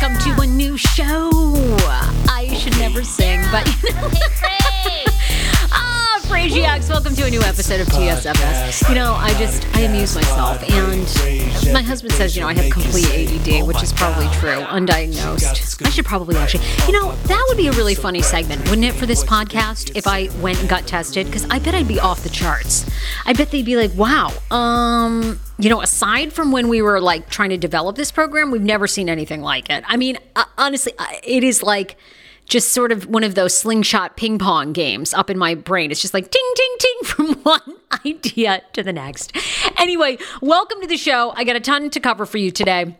Welcome to a new show. I should never sing, but Phrasiacs, welcome to a new episode of TSFS. I amuse myself, and my husband says, I have complete ADD, which is probably true, undiagnosed. I should probably actually, that would be a really funny segment, wouldn't it, for this podcast if I went and got tested? Because I bet I'd be off the charts. I bet they'd be like, wow, aside from when we were like trying to develop this program, we've never seen anything like it. I mean, honestly, it is like just sort of one of those slingshot ping pong games up in my brain. It's just like ting, ting, ting from one idea to the next. Anyway, welcome to the show. I got a ton to cover for you today.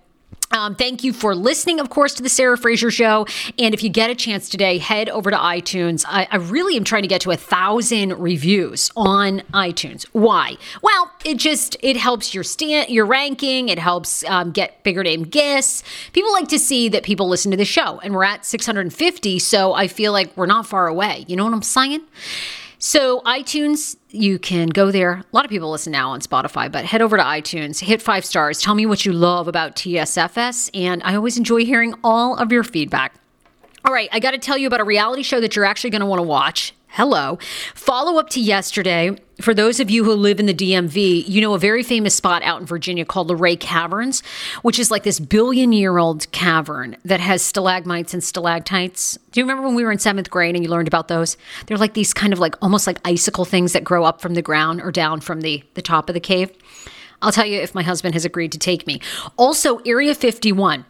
Thank you for listening, of course, to The Sarah Fraser Show. And if you get a chance today, head over to iTunes. I really am trying to get to 1,000 reviews on iTunes. Why? Well, it helps your ranking. It helps get bigger name guests. People like to see that people listen to the show. And we're at 650, so I feel like we're not far away. You know what I'm saying? So iTunes, you can go there. A lot of people listen now on Spotify, but head over to iTunes, hit 5 stars. Tell me what you love about TSFS, and I always enjoy hearing all of your feedback. All right, I got to tell you about a reality show that you're actually going to want to watch. Hello. Follow up to yesterday. For those of you who live in the DMV, a very famous spot out in Virginia called Luray Caverns, which is like this billion-year-old cavern that has stalagmites and stalactites. Do you remember when we were in 7th grade and you learned about those? They're like these kind of like almost like icicle things that grow up from the ground or down from the top of the cave. I'll tell you if my husband has agreed to take me. Also, Area 51.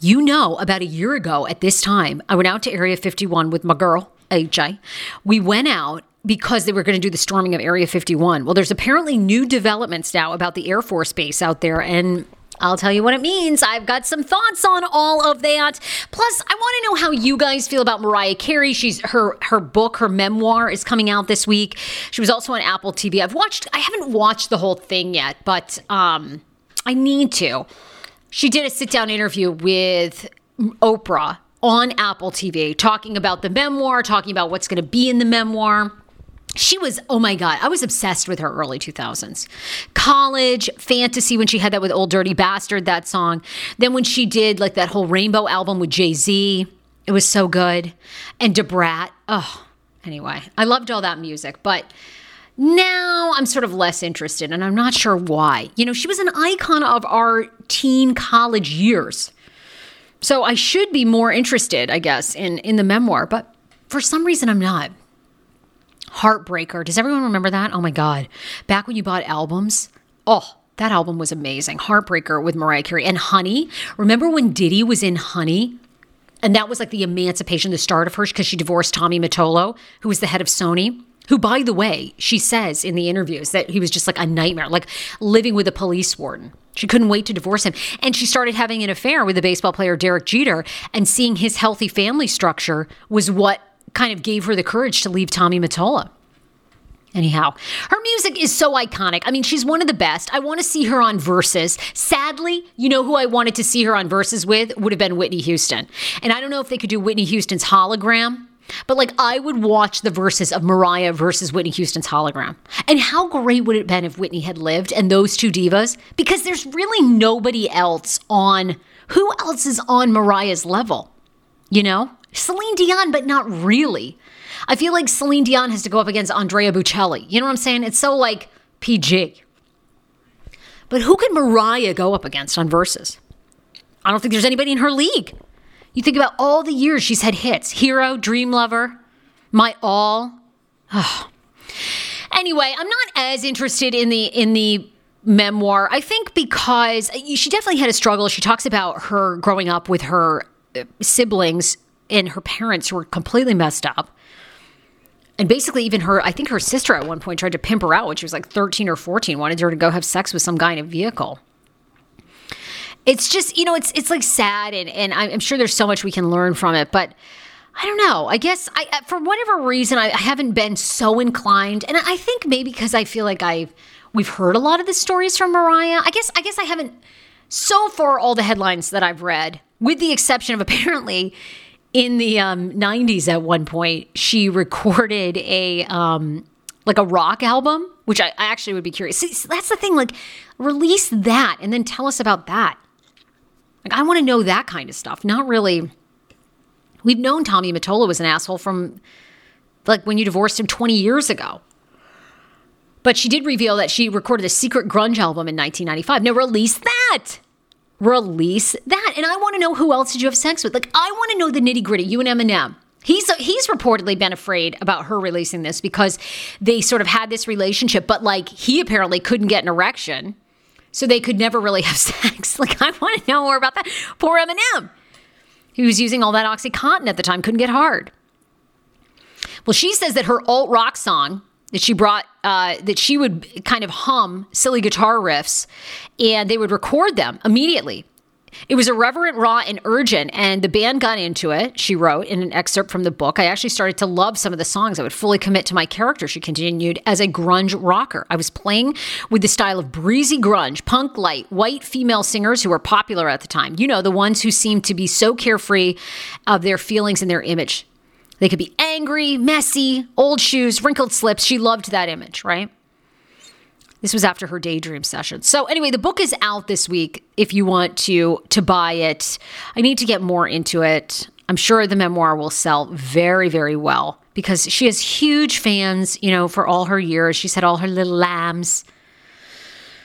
You know, about a year ago at this time, I went out to Area 51 with my girl, AJ. We went out because they were going to do the storming of Area 51. Well, there's apparently new developments now about the Air Force Base out there, and I'll tell you what it means. I've got some thoughts on all of that. Plus, I want to know how you guys feel about Mariah Carey. Her book, her memoir is coming out this week. She was also on Apple TV. I haven't watched the whole thing yet, but I need to. She did a sit-down interview with Oprah on Apple TV, talking about the memoir, talking about what's going to be in the memoir. She was, oh my God, I was obsessed with her early 2000s. College, Fantasy, when she had that with Old Dirty Bastard, that song. Then when she did like that whole Rainbow album with Jay-Z, it was so good. And Debrat, oh, anyway, I loved all that music, but now I'm sort of less interested and I'm not sure why. You know, she was an icon of our teen college years. So I should be more interested, I guess, in the memoir, but for some reason I'm not. Heartbreaker. Does everyone remember that? Oh my God. Back when you bought albums. Oh, that album was amazing. Heartbreaker with Mariah Carey and Honey. Remember when Diddy was in Honey? And that was like the emancipation, the start of her, because she divorced Tommy Mottola, who was the head of Sony, who, by the way, she says in the interviews that he was just like a nightmare, like living with a police warden. She couldn't wait to divorce him. And she started having an affair with the baseball player Derek Jeter, and seeing his healthy family structure was what kind of gave her the courage to leave Tommy Mottola. Anyhow, her music is so iconic. I mean, she's one of the best. I want to see her on Versus. Sadly, you know who I wanted to see her on Versus with would have been Whitney Houston. And I don't know if they could do Whitney Houston's hologram, but like I would watch the Verses of Mariah versus Whitney Houston's hologram. And how great would it have been if Whitney had lived and those two divas? Because there's really nobody else on, who else is on Mariah's level, you know? Celine Dion, but not really. I feel like Celine Dion has to go up against Andrea Bocelli. You know what I'm saying? It's so like PG. But who can Mariah go up against on Versus? I don't think there's anybody in her league. You think about all the years she's had hits. Hero, Dream Lover, My All. Oh. Anyway, I'm not as interested in the memoir. I think because she definitely had a struggle. She talks about her growing up with her siblings and her parents were completely messed up. And basically even her sister at one point tried to pimp her out when she was like 13 or 14, wanted her to go have sex with some guy in a vehicle. It's just, you know, it's like sad, and I'm sure there's so much we can learn from it, but I don't know. I guess I, for whatever reason, I haven't been so inclined, and I think maybe because I feel like we've heard a lot of the stories from Mariah. I guess I haven't, so far all the headlines that I've read, with the exception of apparently in the 90s at one point, she recorded a rock album, which I actually would be curious. See, that's the thing, like release that and then tell us about that. Like I want to know that kind of stuff, not really. We've known Tommy Mottola was an asshole from like when you divorced him 20 years ago. But she did reveal that she recorded a secret grunge album in 1995. Now release that. Release that. And I want to know who else did you have sex with? Like, I want to know the nitty gritty. You and Eminem. He's reportedly been afraid about her releasing this because they sort of had this relationship, but like he apparently couldn't get an erection, so they could never really have sex. Like, I want to know more about that. Poor Eminem. He was using all that OxyContin at the time, couldn't get hard. Well, she says that her alt rock song that she brought, that she would kind of hum silly guitar riffs, and they would record them immediately. It was irreverent, raw, and urgent, and the band got into it, she wrote in an excerpt from the book. I actually started to love some of the songs. I would fully commit to my character, she continued, as a grunge rocker. I was playing with the style of breezy grunge, punk light, white female singers who were popular at the time. You know, the ones who seemed to be so carefree of their feelings and their image. They could be angry, messy, old shoes, wrinkled slips. She loved that image, right? This was after her daydream session. So anyway, the book is out this week if you want to buy it. I need to get more into it. I'm sure the memoir will sell very, very well because she has huge fans, you know, for all her years. She's had all her little lambs.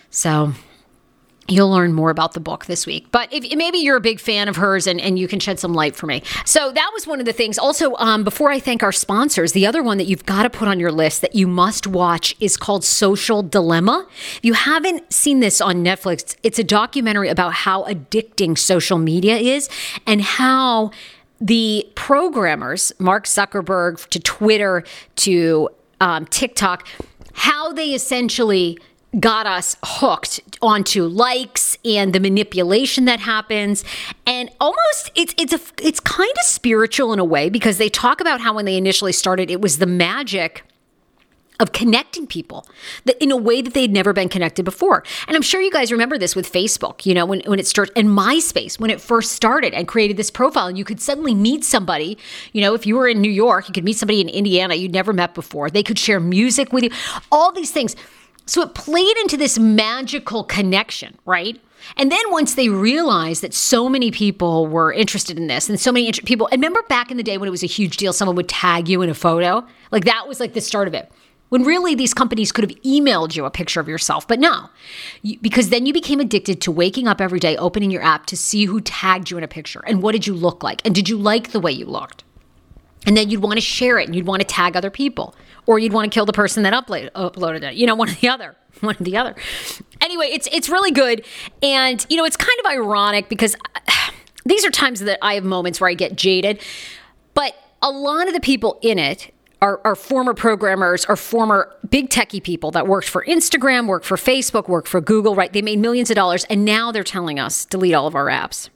So You'll learn more about the book this week. But if maybe you're a big fan of hers and you can shed some light for me. So that was one of the things. Also, before I thank our sponsors, the other one that you've got to put on your list that you must watch is called Social Dilemma. If you haven't seen this on Netflix, it's a documentary about how addicting social media is and how the programmers, Mark Zuckerberg to Twitter to TikTok, how they essentially got us hooked onto likes and the manipulation that happens. And almost it's kind of spiritual in a way, because they talk about how when they initially started, it was the magic of connecting people that in a way that they'd never been connected before. And I'm sure you guys remember this with Facebook, you know, when it started, and MySpace, when it first started and created this profile, and you could suddenly meet somebody, you know, if you were in New York, you could meet somebody in Indiana you'd never met before. They could share music with you, all these things. So it played into this magical connection, right? And then once they realized that so many people were interested in this and so many people, and remember back in the day when it was a huge deal, someone would tag you in a photo? Like that was like the start of it. When really these companies could have emailed you a picture of yourself, but no, because then you became addicted to waking up every day, opening your app to see who tagged you in a picture and what did you look like and did you like the way you looked? And then you'd want to share it and you'd want to tag other people, or you'd want to kill the person that uploaded it. You know, one or the other. Anyway, it's really good. And, you know, it's kind of ironic because these are times that I have moments where I get jaded, but a lot of the people in it are former programmers, are former big techie people that worked for Instagram, worked for Facebook, worked for Google, right? They made millions of dollars and now they're telling us delete all of our apps.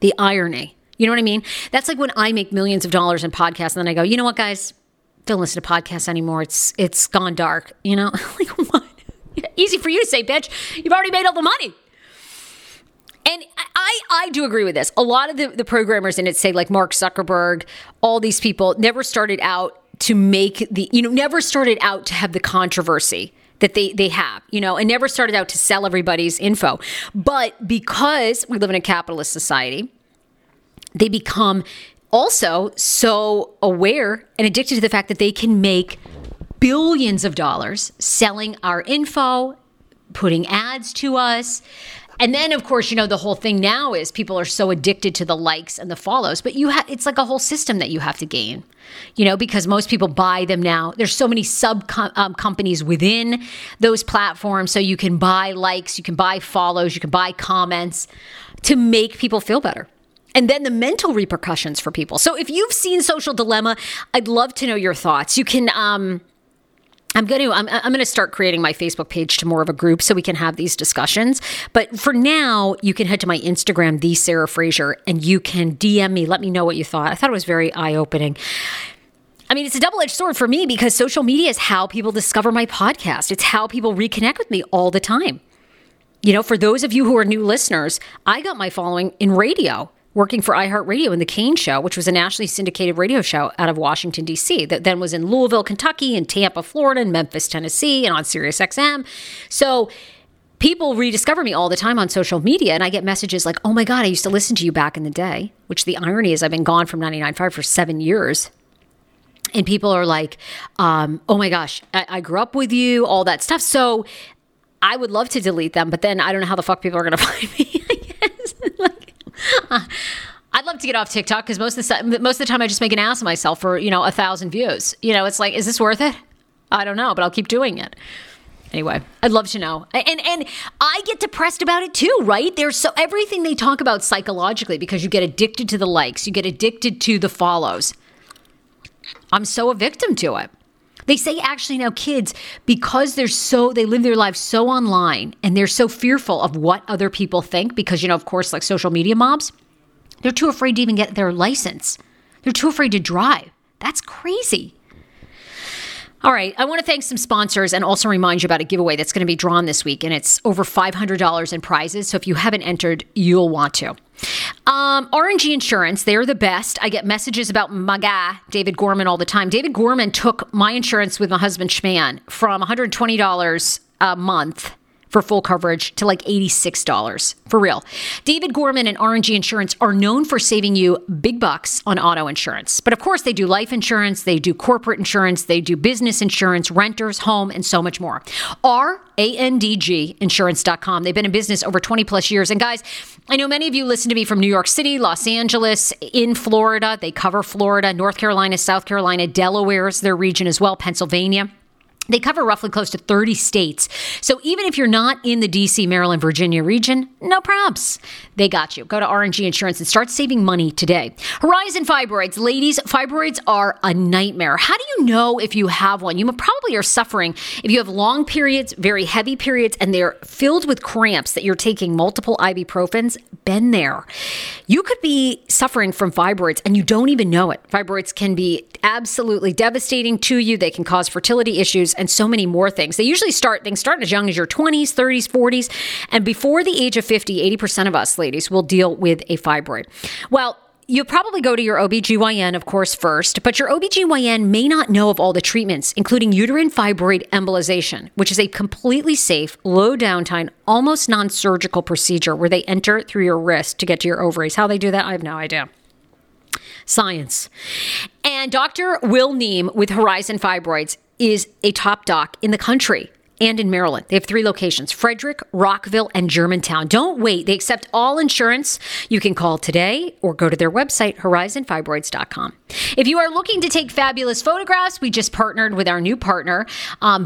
The irony. You know what I mean? That's like when I make millions of dollars in podcasts and then I go, you know what, guys? Don't listen to podcasts anymore. It's gone dark. You know? Like, what? Easy for you to say, bitch. You've already made all the money. And I do agree with this. A lot of the programmers in it say, like Mark Zuckerberg, all these people never started out to make never started out to have the controversy that they have, you know, and never started out to sell everybody's info. But because we live in a capitalist society, they become also so aware and addicted to the fact that they can make billions of dollars selling our info, putting ads to us. And then, of course, you know, the whole thing now is people are so addicted to the likes and the follows, but it's like a whole system that you have to gain, you know, because most people buy them now. There's so many companies within those platforms. So you can buy likes, you can buy follows, you can buy comments to make people feel better. And then the mental repercussions for people. So if you've seen Social Dilemma, I'd love to know your thoughts. You can, I'm going to start creating my Facebook page to more of a group so we can have these discussions. But for now, you can head to my Instagram, the Sarah Fraser, and you can DM me. Let me know what you thought. I thought it was very eye-opening. I mean, it's a double-edged sword for me because social media is how people discover my podcast. It's how people reconnect with me all the time. You know, for those of you who are new listeners, I got my following in radio, working for iHeartRadio in The Kane Show, which was a nationally syndicated radio show out of Washington, D.C., that then was in Louisville, Kentucky, and Tampa, Florida, and Memphis, Tennessee, and on Sirius XM. So people rediscover me all the time on social media, and I get messages like, oh my God, I used to listen to you back in the day, which the irony is I've been gone from 99.5 for 7 years. And people are like, oh my gosh, I grew up with you, all that stuff. So I would love to delete them, but then I don't know how the fuck people are going to find me, I guess. I'd love to get off TikTok because most of the time I just make an ass of myself for, you know, 1,000 views. You know, it's like, is this worth it? I don't know, but I'll keep doing it. Anyway, I'd love to know. And I get depressed about it too, right? There's so everything they talk about psychologically because you get addicted to the likes, you get addicted to the follows. I'm so a victim to it. They say actually now kids, because they live their lives so online and they're so fearful of what other people think because, you know, of course, like social media mobs, they're too afraid to even get their license. They're too afraid to drive. That's crazy. All right. I want to thank some sponsors and also remind you about a giveaway that's going to be drawn this week, and it's over $500 in prizes. So if you haven't entered, you'll want to. RNG Insurance, they're the best. I get messages about my guy, David Gorman, all the time. David Gorman took my insurance with my husband, Schman, from $120 a month for full coverage to like $86. For real. David Gorman and RNG Insurance are known for saving you big bucks on auto insurance. But of course, they do life insurance, they do corporate insurance, they do business insurance, renters, home, and so much more. RNGinsurance.com. They've been in business over 20 plus years. And guys, I know many of you listen to me from New York City, Los Angeles, in Florida. They cover Florida, North Carolina, South Carolina, Delaware is their region as well, Pennsylvania. They cover roughly close to 30 states. So even if you're not in the D.C., Maryland, Virginia region, no probs. They got you. Go to RNG Insurance and start saving money today. Horizon Fibroids. Ladies, fibroids are a nightmare. How do you know if you have one? You probably are suffering if you have long periods, very heavy periods, and they're filled with cramps that you're taking multiple ibuprofens. Been there. You could be suffering from fibroids and you don't even know it. Fibroids can be absolutely devastating to you. They can cause fertility issues and so many more things. They usually start as young as your 20s, 30s, 40s, and before the age of 50, 80% of us ladies will deal with a fibroid. Well, you probably go to your OBGYN, of course, first, but your OBGYN may not know of all the treatments, including uterine fibroid embolization, which is a completely safe, low downtime, almost non-surgical procedure where they enter through your wrist to get to your ovaries. How they do that, I have no idea. Science. And Dr. Will Neem with Horizon Fibroids is a top doc in the country and in Maryland. They have three locations, Frederick, Rockville, and Germantown. Don't wait. They accept all insurance. You can call today or go to their website, horizonfibroids.com. If you are looking to take fabulous photographs, we just partnered with our new partner,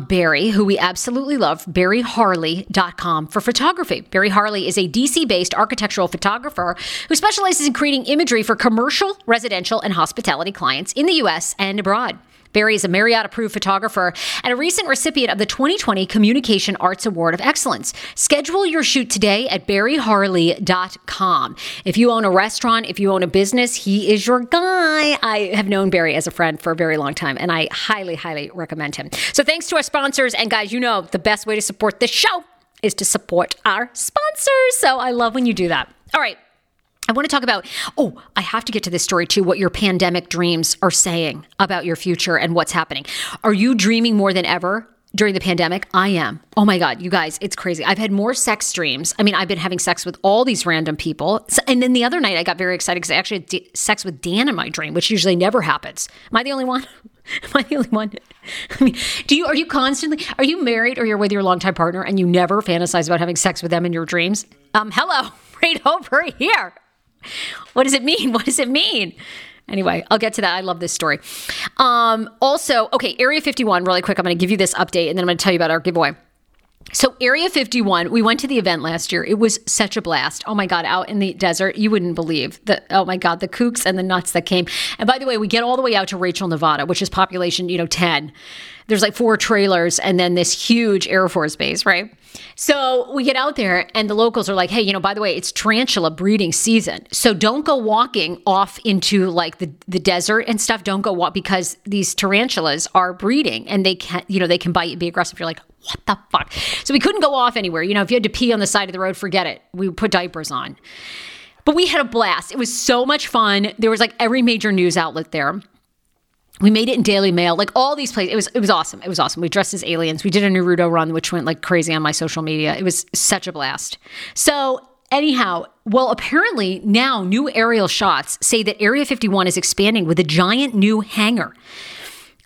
Barry, who we absolutely love, barryharley.com for photography. Barry Harley is a DC-based architectural photographer who specializes in creating imagery for commercial, residential, and hospitality clients in the U.S. and abroad. Barry is a Marriott-approved photographer and a recent recipient of the 2020 Communication Arts Award of Excellence. Schedule your shoot today at barryharley.com. If you own a restaurant, if you own a business, he is your guy. I have known Barry as a friend for a very long time, and I highly, highly recommend him. So thanks to our sponsors, and guys, you know the best way to support this show is to support our sponsors. So I love when you do that. All right. I want to talk about, I have to get to this story too, what your pandemic dreams are saying about your future and what's happening. Are you dreaming more than ever during the pandemic? I am. Oh my God, you guys, it's crazy. I've had more sex dreams. I mean, I've been having sex with all these random people. And then the other night I got very excited because I actually had sex with Dan in my dream, which usually never happens. Am I the only one? I mean, are you married or you're with your longtime partner and you never fantasize about having sex with them in your dreams? Hello, right over here. What does it mean? Anyway, I'll get to that. I love this story. Also, okay, Area 51, really quick. I'm going to give you this update, and then I'm going to tell you about our giveaway. So Area 51, we went to the event last year. It was such a blast. Oh my God, out in the desert, you wouldn't believe the kooks and the nuts that came. And by the way, we get all the way out to Rachel, Nevada, which is population, 10. There's like 4 trailers and then this huge Air Force base, right? So we get out there and the locals are like, hey, by the way, it's tarantula breeding season. So don't go walking off into like the desert and stuff. Don't go walk because these tarantulas are breeding and they can bite and be aggressive. You're like, what the fuck? So we couldn't go off anywhere. If you had to pee on the side of the road, forget it. We put diapers on. But we had a blast. It was so much fun. There was like every major news outlet there. We made it in Daily Mail, like all these places. It was awesome. It was awesome. We dressed as aliens. We did a Naruto run, which went like crazy on my social media. It was such a blast. So anyhow, well, apparently now new aerial shots say that Area 51 is expanding with a giant new hangar.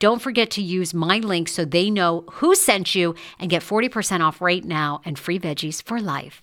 Don't forget to use my link so they know who sent you, and get 40% off right now and free veggies for life.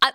I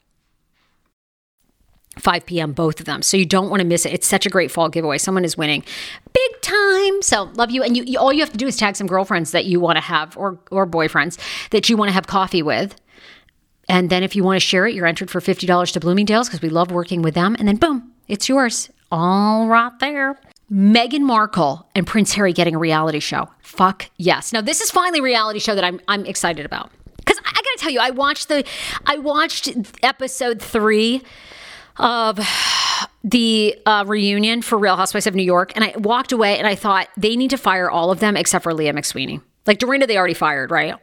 5 p.m., both of them. So you don't want to miss it. It's such a great fall giveaway. Someone is winning big time. So love you. And you all you have to do is tag some girlfriends that you want to have or boyfriends that you want to have coffee with. And then if you want to share it, you're entered for $50 to Bloomingdale's because we love working with them. And then boom, it's yours. All right there. Meghan Markle and Prince Harry getting a reality show. Fuck yes. Now this is finally a reality show that I'm excited about. Because I got to tell you, I watched episode 3 of the reunion for Real Housewives of New York, and I walked away and I thought they need to fire all of them except for Leah McSweeney. Like Dorinda, they already fired, right?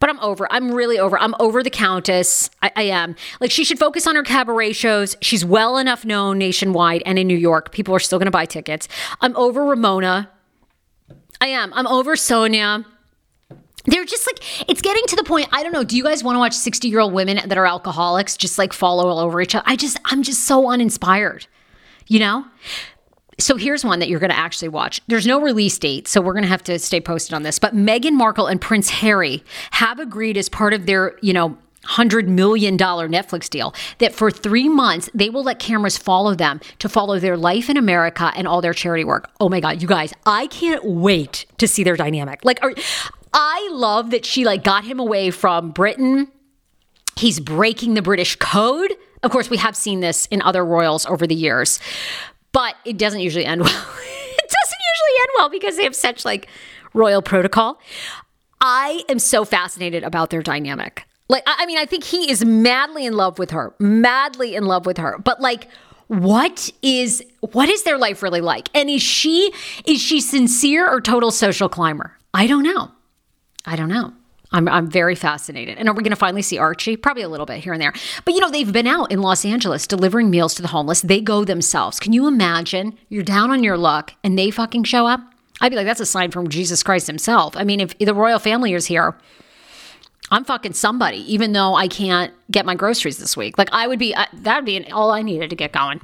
But I'm really over the Countess. I am. Like, she should focus on her cabaret shows. She's well enough known nationwide and in New York. People are still going to buy tickets. I'm over Ramona. I am. I'm over Sonia. They're just like, it's getting to the point, I don't know, do you guys want to watch 60-year-old women that are alcoholics just like fall all over each other? I'm just so uninspired, you know? So here's one that you're going to actually watch. There's no release date, so we're going to have to stay posted on this. But Meghan Markle and Prince Harry have agreed as part of their, you know, $100 million Netflix deal that for 3 months, they will let cameras follow them to follow their life in America and all their charity work. Oh my God, you guys, I can't wait to see their dynamic. Like, I love that she like got him away from Britain. He's breaking the British code. Of course, we have seen this in other royals over the years, but it doesn't usually end well. It doesn't usually end well because they have such like royal protocol. I am so fascinated about their dynamic. Like, I mean, I think he is madly in love with her, but like, what is their life really like? And is she sincere or total social climber? I don't know. I'm very fascinated. And are we going to finally see Archie? Probably a little bit here and there. But, you know, they've been out in Los Angeles delivering meals to the homeless. They go themselves. Can you imagine? You're down on your luck and they fucking show up? I'd be like, that's a sign from Jesus Christ himself. I mean, if the royal family is here, I'm fucking somebody, even though I can't get my groceries this week. Like, that would be all I needed to get going.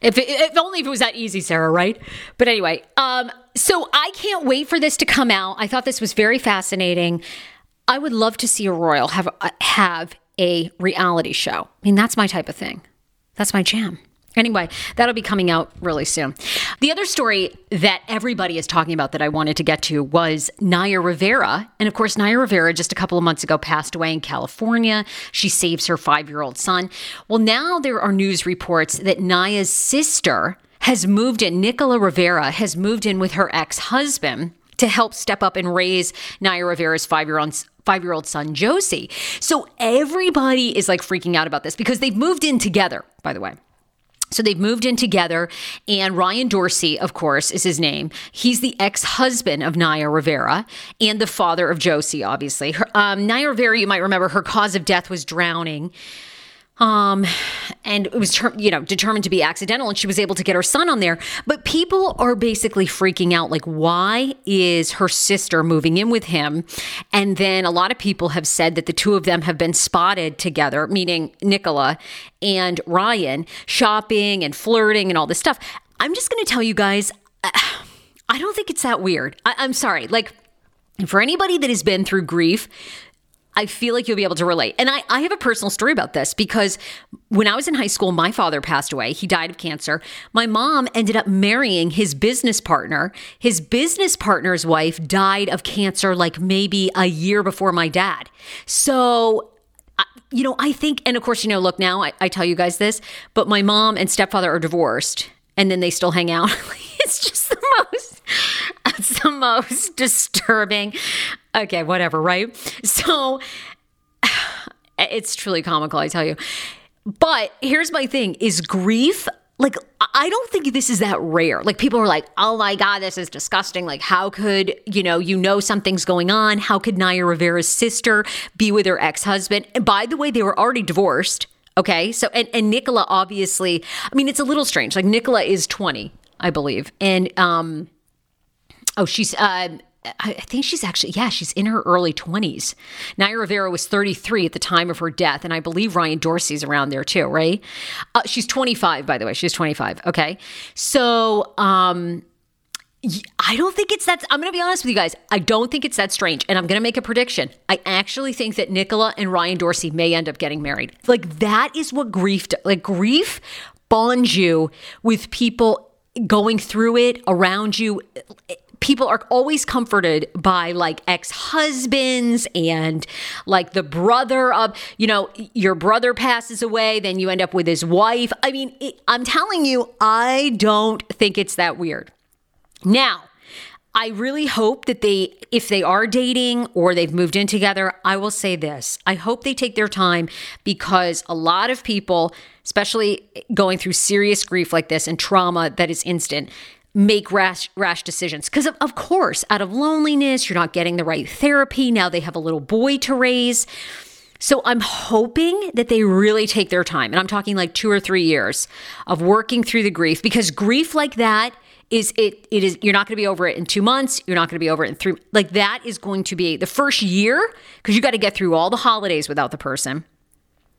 If only it was that easy, Sarah, right? But anyway, so I can't wait for this to come out. I thought this was very fascinating. I would love to see a royal have a reality show. I mean, that's my type of thing. That's my jam. Anyway, that'll be coming out really soon. The other story that everybody is talking about that I wanted to get to was Naya Rivera. And of course, Naya Rivera just a couple of months ago passed away in California. She saves her 5-year-old son. Well, now there are news reports that Naya's sister has moved in. Nicola Rivera has moved in with her ex-husband to help step up and raise Naya Rivera's 5-year-old son, Josie. So everybody is like freaking out about this because they've moved in together, by the way. So they've moved in together, and Ryan Dorsey, of course, is his name. He's the ex-husband of Naya Rivera and the father of Josie, obviously. Naya Rivera, you might remember, her cause of death was drowning. And it was, determined to be accidental, and she was able to get her son on there. But people are basically freaking out, like, why is her sister moving in with him? And then a lot of people have said that the two of them have been spotted together, meaning Nicola and Ryan, shopping and flirting and all this stuff. I'm just going to tell you guys, I don't think it's that weird. I'm sorry. Like, for anybody that has been through grief, I feel like you'll be able to relate. And I have a personal story about this because when I was in high school, my father passed away. He died of cancer. My mom ended up marrying his business partner. His business partner's wife died of cancer like maybe a year before my dad. So I think, and of course, look, now I tell you guys this, but my mom and stepfather are divorced and then they still hang out. It's just the most disturbing. Okay, whatever, right? So it's truly comical, I tell you. But here's my thing, is grief, like, I don't think this is that rare. Like, people are like, oh my God, this is disgusting. Like, how could, something's going on. How could Naya Rivera's sister be with her ex-husband? And by the way, they were already divorced. Okay. So, and Nicola, obviously, it's a little strange. Like, Nicola is 20, I believe. And, she's, I think she's actually, she's in her early 20s. Naya Rivera was 33 at the time of her death. And I believe Ryan Dorsey's around there too, right? She's 25, by the way. She's 25. Okay. So, I don't think it's that, I'm going to be honest with you guys. I don't think it's that strange. And I'm going to make a prediction. I actually think that Nicola and Ryan Dorsey may end up getting married. Like, that is what grief does. Like, grief bonds you with people going through it around you. People are always comforted by like ex-husbands and like the brother of, your brother passes away, then you end up with his wife. I'm telling you, I don't think it's that weird. Now, I really hope that if they are dating or they've moved in together, I will say this. I hope they take their time, because a lot of people, especially going through serious grief like this and trauma that is instant, make rash decisions. Because of course, out of loneliness, you're not getting the right therapy. Now they have a little boy to raise. So I'm hoping that they really take their time. And I'm talking like 2 or 3 years of working through the grief, because grief like that is you're not going to be over it in 2 months. You're not going to be over it in 3. Like, that is going to be the first year, because you got to get through all the holidays without the person.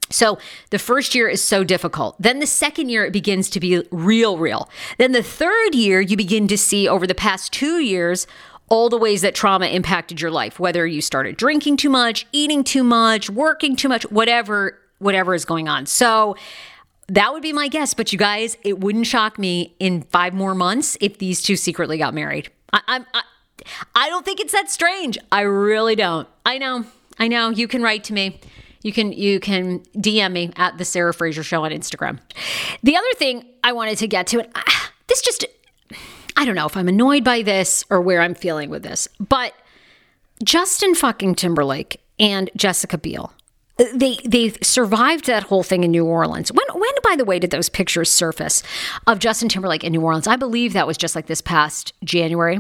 So the first year is so difficult. Then the second year, it begins to be real. Then the third year, you begin to see over the past 2 years, all the ways that trauma impacted your life, whether you started drinking too much, eating too much, working too much, whatever is going on. So that would be my guess. But you guys, it wouldn't shock me in 5 more months if these two secretly got married. I don't think it's that strange. I really don't. I know. You can write to me. You can DM me at The Sarah Fraser Show on Instagram. The other thing I wanted to get to, and this just, I don't know if I'm annoyed by this or where I'm feeling with this, but Justin fucking Timberlake and Jessica Biel, they survived that whole thing in New Orleans. When, by the way, did those pictures surface of Justin Timberlake in New Orleans? I believe that was just like this past January.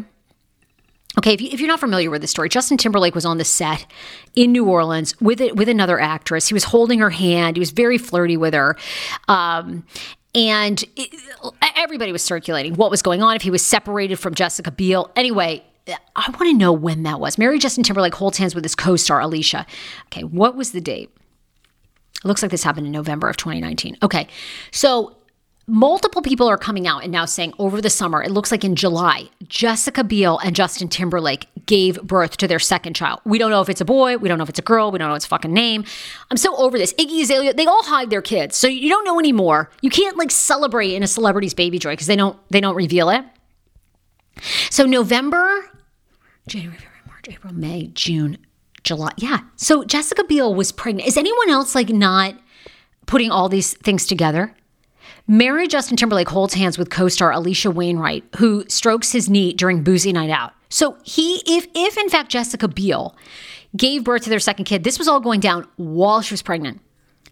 Okay, if you're not familiar with the story, Justin Timberlake was on the set in New Orleans with another actress. He was holding her hand. He was very flirty with her. And everybody was circulating what was going on, if he was separated from Jessica Biel. Anyway, I want to know when that was. Married Justin Timberlake holds hands with his co-star, Alicia. Okay, what was the date? It looks like this happened in November of 2019. Okay, so multiple people are coming out and now saying over the summer, it looks like in July, Jessica Biel and Justin Timberlake gave birth to their second child. We don't know if it's a boy. We don't know if it's a girl. We don't know its fucking name. I'm so over this. Iggy Azalea, they all hide their kids. So you don't know anymore. You can't like celebrate in a celebrity's baby joy because they don't reveal it. So November, January, February, March, April, May, June, July. Yeah. So Jessica Biel was pregnant. Is anyone else like not putting all these things together? Married Justin Timberlake holds hands with co-star Alicia Wainwright, who strokes his knee during boozy night out. So if in fact Jessica Biel gave birth to their second kid, this was all going down while she was pregnant.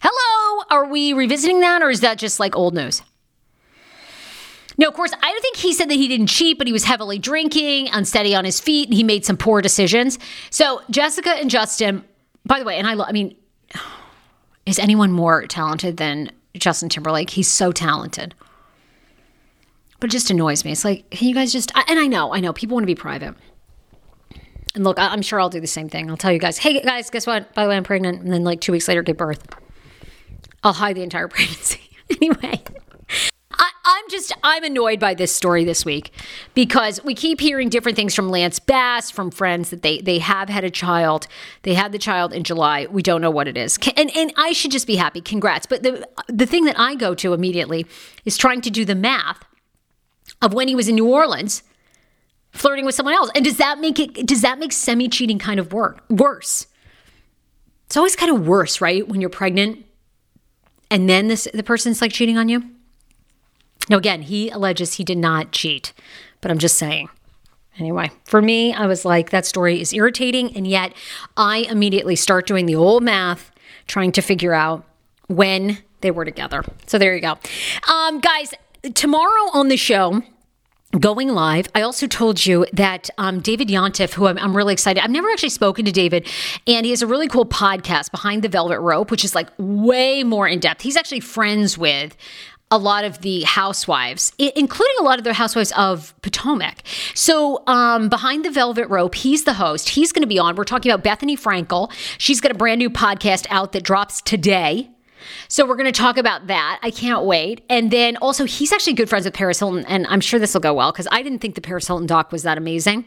Hello, are we revisiting that, or is that just like old news? No, of course, I don't think he said that he didn't cheat, but he was heavily drinking, unsteady on his feet, and he made some poor decisions. So Jessica and Justin, by the way, and is anyone more talented than Justin Timberlake? He's so talented, but it just annoys me. It's like, can you guys just, and I know people want to be private, and look, I'm sure I'll do the same thing. I'll tell you guys, hey guys, guess what, by the way, I'm pregnant, and then like 2 weeks later give birth. I'll hide the entire pregnancy. Anyway, I'm annoyed by this story this week, because we keep hearing different things from Lance Bass, from friends that they have had a child. They had the child in July. We don't know what it is. And I should just be happy. Congrats. But the thing that I go to immediately is trying to do the math of when he was in New Orleans flirting with someone else. And does that make semi-cheating kind of worse? It's always kind of worse, right? When you're pregnant and then the person's like cheating on you. Now, again, he alleges he did not cheat, but I'm just saying. Anyway, for me, I was like, that story is irritating. And yet I immediately start doing the old math, trying to figure out when they were together. So there you go. Guys, tomorrow on the show, going live, I also told you that David Yontif, who I'm really excited. I've never actually spoken to David, and he has a really cool podcast, Behind the Velvet Rope, which is like way more in depth. He's actually friends with a lot of the housewives, including a lot of the housewives of Potomac. So Behind the Velvet Rope, he's the host. He's going to be on. We're talking about Bethany Frankel. She's got a brand new podcast out that drops today. So we're going to talk about that. I can't wait. And then also, he's actually good friends with Paris Hilton, and I'm sure this will go well because I didn't think the Paris Hilton doc was that amazing.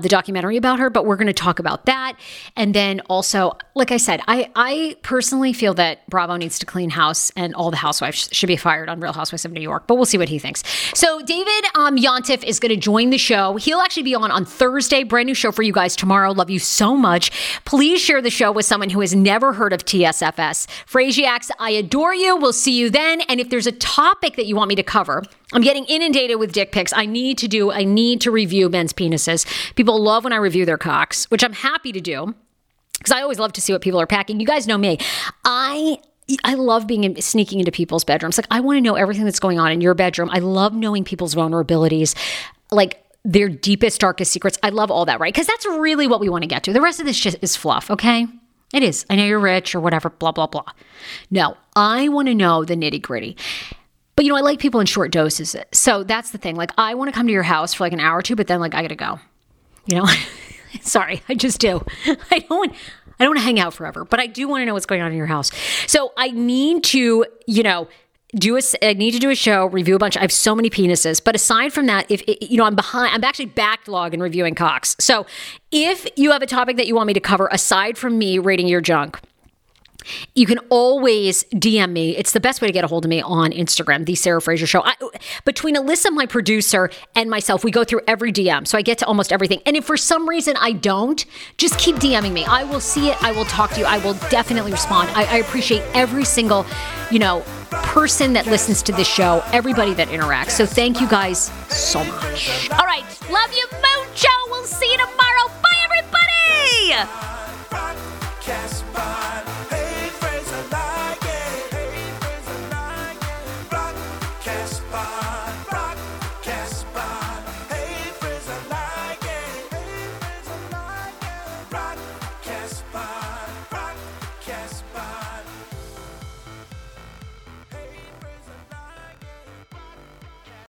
The documentary about her, but we're going to talk about that. And then also, like I said, I personally feel that Bravo needs to clean house and all the housewives should be fired on Real Housewives of New York, but we'll see what he thinks. So David Yontif is going to join the show. He'll actually be on Thursday. Brand new show for you guys tomorrow. Love you so much. Please share the show with someone who has never heard of TSFS. Phrasiacs, I adore you. We'll see you then. And if there's a topic that you want me to cover, I'm getting inundated with dick pics. I need to review men's penises. People love when I review their cocks, which I'm happy to do because I always love to see what people are packing. You guys know me. I love sneaking into people's bedrooms. Like, I want to know everything that's going on in your bedroom. I love knowing people's vulnerabilities, like their deepest, darkest secrets. I love all that, right? Because that's really what we want to get to. The rest of this shit is fluff, okay? It is. I know you're rich or whatever, blah, blah, blah. No, I want to know the nitty gritty. But, you know, I like people in short doses. So that's the thing. Like, I want to come to your house for like an hour or two, but then like I got to go, you know? Sorry, I just do. I don't want to hang out forever, but I do want to know what's going on in your house. So I need to, you know, I need to do a show, review a bunch. I have so many penises. But aside from that, I'm actually backlogged in reviewing cocks. So if you have a topic that you want me to cover, aside from me rating your junk, you can always DM me. It's the best way to get a hold of me on Instagram, The Sarah Fraser Show. Between Alyssa, my producer, and myself, we go through every DM. So I get to almost everything. And if for some reason I don't, just keep DMing me. I will see it. I will talk to you. I will definitely respond. I appreciate every single, you know, person that listens to this show, everybody that interacts. So thank you guys so much. All right. Love you, Mojo. We'll see you tomorrow. Bye, everybody.